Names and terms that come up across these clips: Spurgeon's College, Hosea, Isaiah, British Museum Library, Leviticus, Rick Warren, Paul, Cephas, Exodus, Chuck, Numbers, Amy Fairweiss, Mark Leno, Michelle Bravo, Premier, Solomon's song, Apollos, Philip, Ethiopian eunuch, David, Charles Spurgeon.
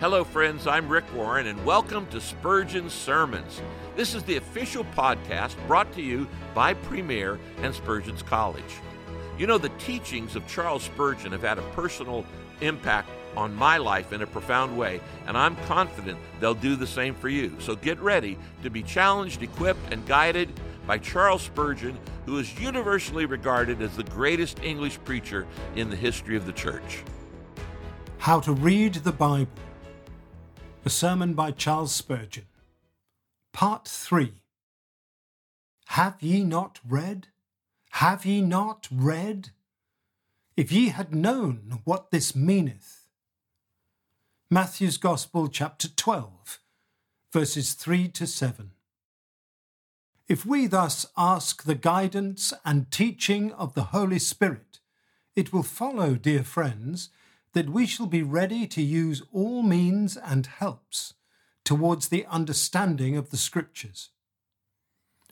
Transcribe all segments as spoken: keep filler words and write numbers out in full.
Hello friends, I'm Rick Warren and welcome to Spurgeon's Sermons. This is the official podcast brought to you by Premier and Spurgeon's College. You know, the teachings of Charles Spurgeon have had a personal impact on my life in a profound way, and I'm confident they'll do the same for you. So get ready to be challenged, equipped, and guided by Charles Spurgeon, who is universally regarded as the greatest English preacher in the history of the church. How to Read the Bible. A sermon by Charles Spurgeon. Part three. Have ye not read? Have ye not read? If ye had known what this meaneth. Matthew's Gospel, chapter twelve, verses three to seven. If we thus ask the guidance and teaching of the Holy Spirit, it will follow, dear friends, that we shall be ready to use all means and helps towards the understanding of the Scriptures.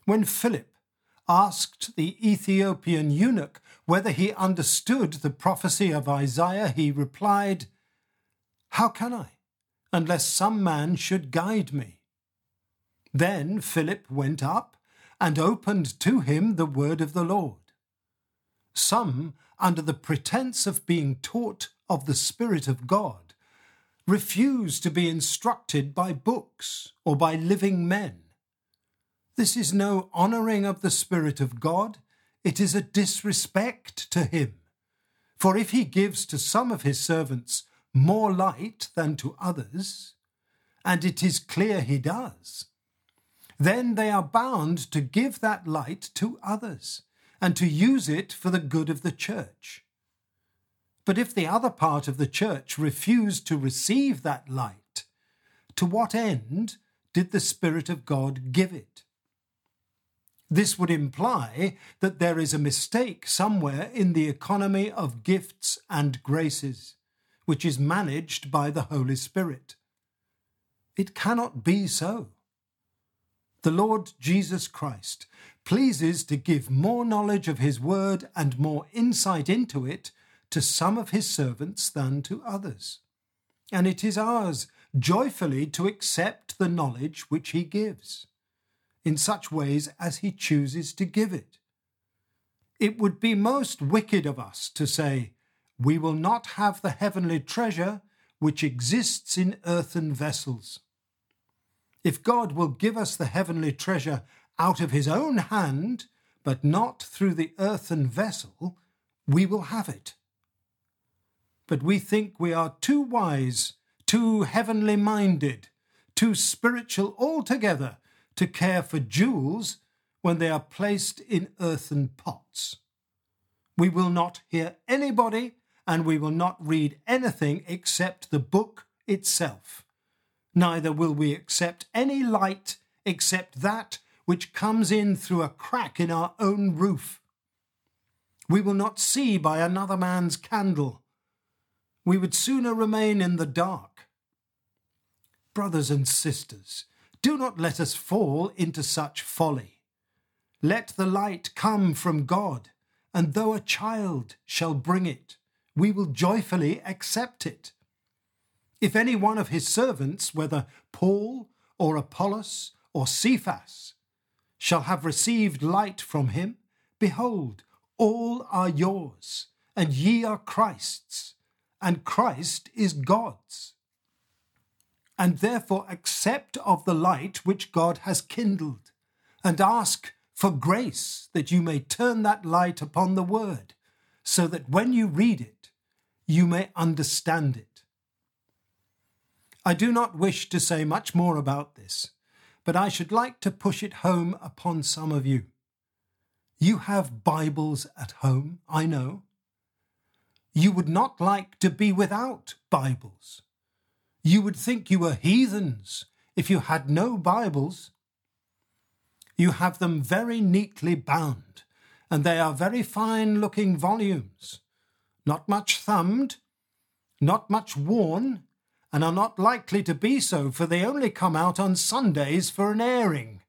When Philip asked the Ethiopian eunuch whether he understood the prophecy of Isaiah, he replied, "How can I, unless some man should guide me?" Then Philip went up and opened to him the word of the Lord. Some, under the pretense of being taught of the Spirit of God, refuse to be instructed by books or by living men. This is no honouring of the Spirit of God, it is a disrespect to him. For if he gives to some of his servants more light than to others, and it is clear he does, then they are bound to give that light to others and to use it for the good of the church. But if the other part of the church refused to receive that light, to what end did the Spirit of God give it? This would imply that there is a mistake somewhere in the economy of gifts and graces, which is managed by the Holy Spirit. It cannot be so. The Lord Jesus Christ pleases to give more knowledge of his word and more insight into it to some of his servants than to others, and it is ours joyfully to accept the knowledge which he gives, in such ways as he chooses to give it. It would be most wicked of us to say, "We will not have the heavenly treasure which exists in earthen vessels." If God will give us the heavenly treasure out of his own hand, but not through the earthen vessel, we will have it. But we think we are too wise, too heavenly minded, too spiritual altogether to care for jewels when they are placed in earthen pots. We will not hear anybody and we will not read anything except the book itself. Neither will we accept any light except that which comes in through a crack in our own roof. We will not see by another man's candle. We would sooner remain in the dark. Brothers and sisters, do not let us fall into such folly. Let the light come from God, and though a child shall bring it, we will joyfully accept it. If any one of his servants, whether Paul or Apollos or Cephas, shall have received light from him, behold, all are yours, and ye are Christ's, and Christ is God's. And therefore accept of the light which God has kindled, and ask for grace, that you may turn that light upon the word, so that when you read it, you may understand it. I do not wish to say much more about this, but I should like to push it home upon some of you. You have Bibles at home, I know. You would not like to be without Bibles. You would think you were heathens if you had no Bibles. You have them very neatly bound, and they are very fine-looking volumes, not much thumbed, not much worn, and are not likely to be so, for they only come out on Sundays for an airing,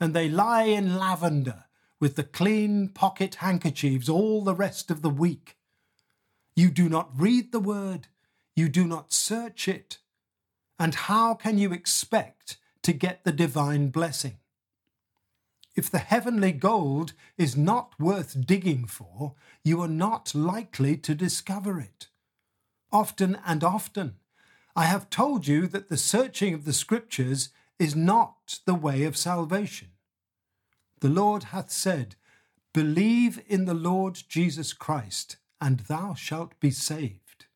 and they lie in lavender with the clean pocket handkerchiefs all the rest of the week. You do not read the word, you do not search it, and how can you expect to get the divine blessing? If the heavenly gold is not worth digging for, you are not likely to discover it. Often and often, I have told you that the searching of the Scriptures is not the way of salvation. The Lord hath said, "Believe in the Lord Jesus Christ, and thou shalt be saved."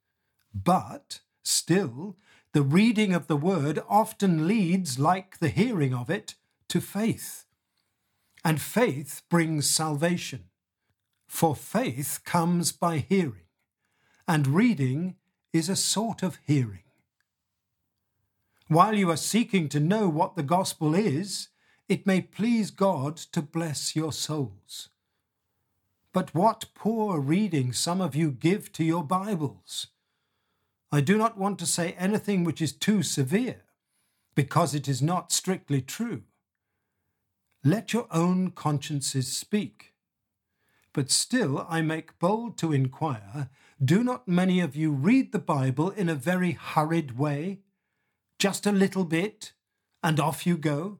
But, still, the reading of the word often leads, like the hearing of it, to faith. And faith brings salvation. For faith comes by hearing, and reading is a sort of hearing. While you are seeking to know what the gospel is, it may please God to bless your souls. But what poor reading some of you give to your Bibles! I do not want to say anything which is too severe, because it is not strictly true. Let your own consciences speak. But still I make bold to inquire, do not many of you read the Bible in a very hurried way? Just a little bit, and off you go?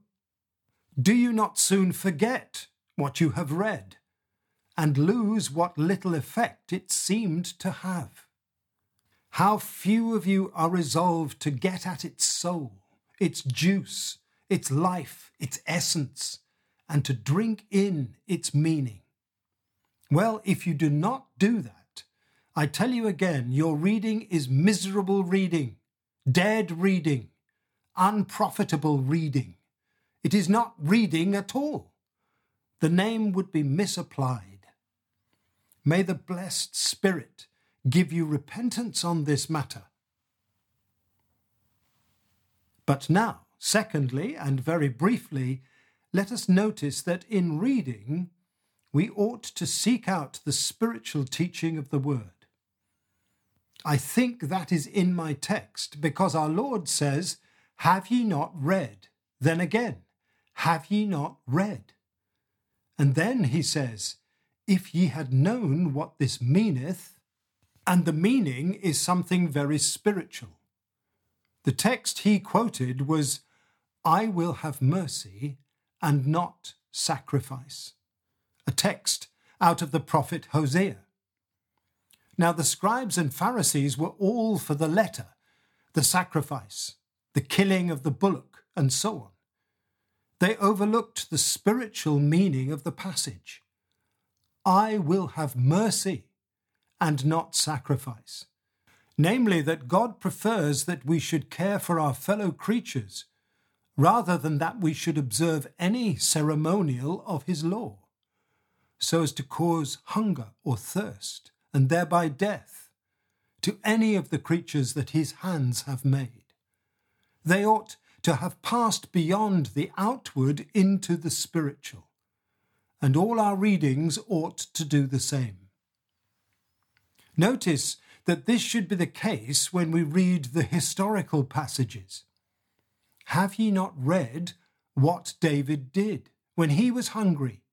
Do you not soon forget what you have read, and lose what little effect it seemed to have? How few of you are resolved to get at its soul, its juice, its life, its essence, and to drink in its meaning? Well, if you do not do that, I tell you again, your reading is miserable reading, dead reading, unprofitable reading. It is not reading at all. The name would be misapplied. May the blessed Spirit give you repentance on this matter. But now, secondly, and very briefly, let us notice that in reading, we ought to seek out the spiritual teaching of the word. I think that is in my text, because our Lord says, "Have ye not read?" Then again, "Have ye not read?" And then he says, "If ye had known what this meaneth," and the meaning is something very spiritual. The text he quoted was, "I will have mercy and not sacrifice," a text out of the prophet Hosea. Now the scribes and Pharisees were all for the letter, the sacrifice, the killing of the bullock, and so on. They overlooked the spiritual meaning of the passage. "I will have mercy and not sacrifice." Namely, that God prefers that we should care for our fellow creatures rather than that we should observe any ceremonial of his law, so as to cause hunger or thirst, and thereby death, to any of the creatures that his hands have made. They ought to have passed beyond the outward into the spiritual, and all our readings ought to do the same. Notice that this should be the case when we read the historical passages. Have ye not read what David did when he was hungry,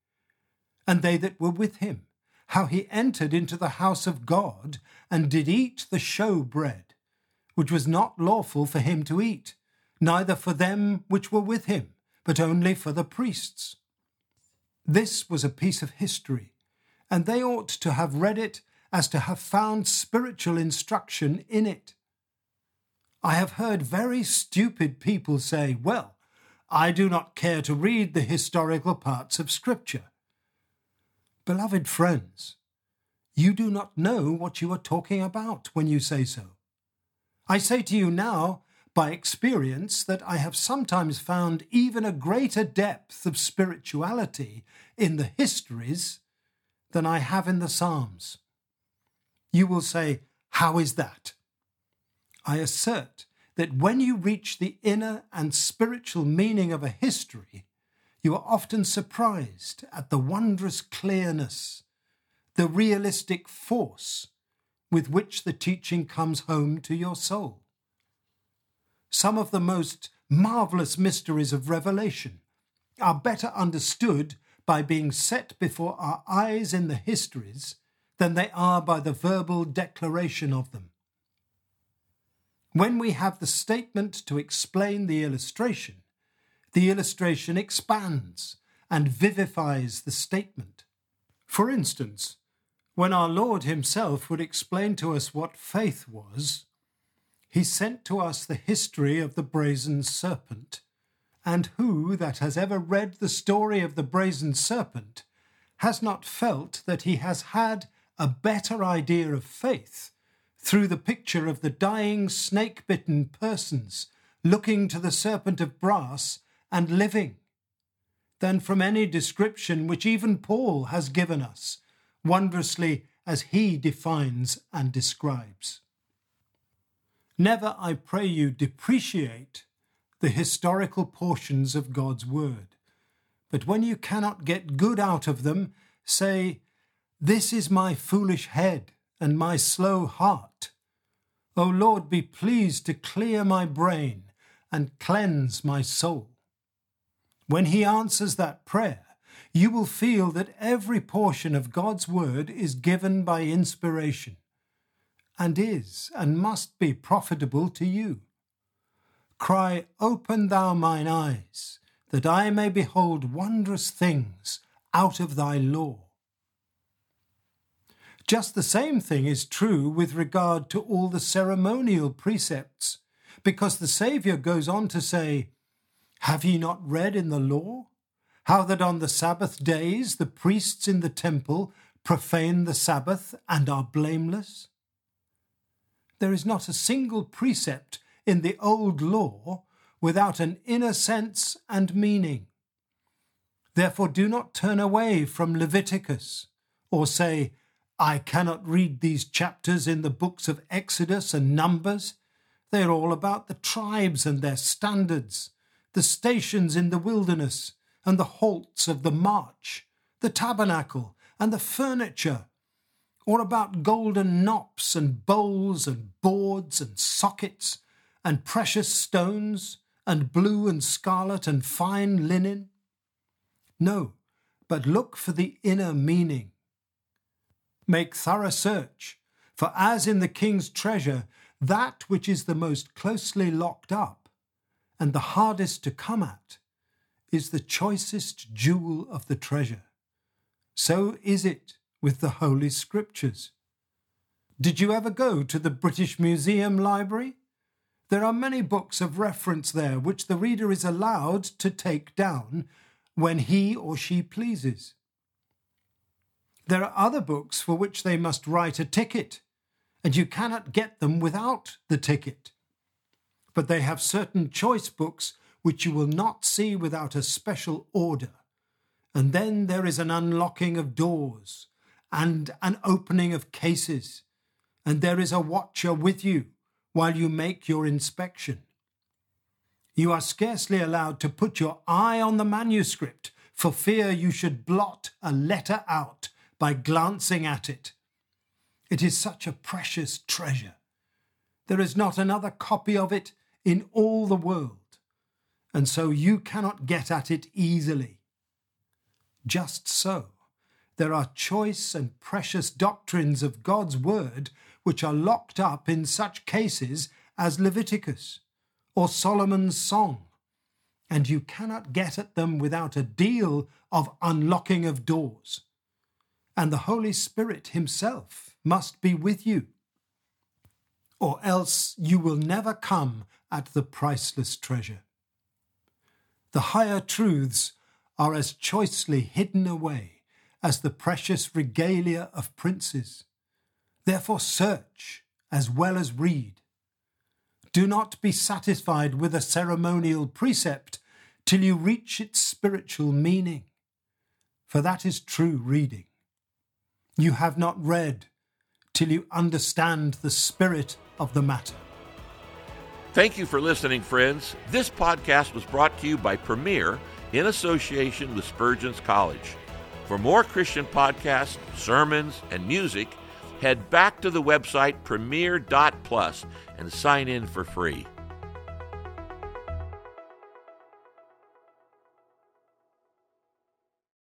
and they that were with him? How he entered into the house of God and did eat the showbread, which was not lawful for him to eat, neither for them which were with him, but only for the priests. This was a piece of history, and they ought to have read it as to have found spiritual instruction in it. I have heard very stupid people say, "Well, I do not care to read the historical parts of Scripture. Beloved friends, you do not know what you are talking about when you say so. I say to you now, by experience, that I have sometimes found even a greater depth of spirituality in the histories than I have in the Psalms. You will say, how is that? I assert that when you reach the inner and spiritual meaning of a history, you are often surprised at the wondrous clearness, the realistic force with which the teaching comes home to your soul. Some of the most marvelous mysteries of Revelation are better understood by being set before our eyes in the histories than they are by the verbal declaration of them. When we have the statement to explain the illustration, the illustration expands and vivifies the statement. For instance, when our Lord himself would explain to us what faith was, he sent to us the history of the brazen serpent. And who that has ever read the story of the brazen serpent has not felt that he has had a better idea of faith through the picture of the dying snake-bitten persons looking to the serpent of brass and living, than from any description which even Paul has given us, wondrously as he defines and describes? Never, I pray you, depreciate the historical portions of God's Word. But when you cannot get good out of them, say, this is my foolish head and my slow heart. O Lord, be pleased to clear my brain and cleanse my soul. When he answers that prayer, you will feel that every portion of God's Word is given by inspiration and is and must be profitable to you. Cry, open thou mine eyes, that I may behold wondrous things out of thy law. Just the same thing is true with regard to all the ceremonial precepts, because the Saviour goes on to say, have ye not read in the law how that on the Sabbath days the priests in the temple profane the Sabbath and are blameless? There is not a single precept in the old law without an inner sense and meaning. Therefore do not turn away from Leviticus, or say, I cannot read these chapters in the books of Exodus and Numbers. They are all about the tribes and their standards, the stations in the wilderness and the halts of the march, the tabernacle and the furniture, or about golden knops and bowls and boards and sockets and precious stones, and blue and scarlet and fine linen? No, but look for the inner meaning. Make thorough search, for as in the king's treasure, that which is the most closely locked up, and the hardest to come at, is the choicest jewel of the treasure. So is it with the Holy Scriptures. Did you ever go to the British Museum Library? There are many books of reference there which the reader is allowed to take down when he or she pleases. There are other books for which they must write a ticket, and you cannot get them without the ticket. But they have certain choice books which you will not see without a special order. And then there is an unlocking of doors, and an opening of cases, and there is a watcher with you while you make your inspection. You are scarcely allowed to put your eye on the manuscript for fear you should blot a letter out by glancing at it. It is such a precious treasure. There is not another copy of it in all the world, and so you cannot get at it easily. Just so, there are choice and precious doctrines of God's Word which are locked up in such cases as Leviticus or Solomon's Song, and you cannot get at them without a deal of unlocking of doors. And the Holy Spirit himself must be with you, or else you will never come at the priceless treasure. The higher truths are as choicely hidden away as the precious regalia of princes. Therefore search as well as read. Do not be satisfied with a ceremonial precept till you reach its spiritual meaning, for that is true reading. You have not read till you understand the spirit of the matter. Thank you for listening, friends. This podcast was brought to you by Premier in association with Spurgeon's College. For more Christian podcasts, sermons, and music, head back to the website premier dot plus and sign in for free.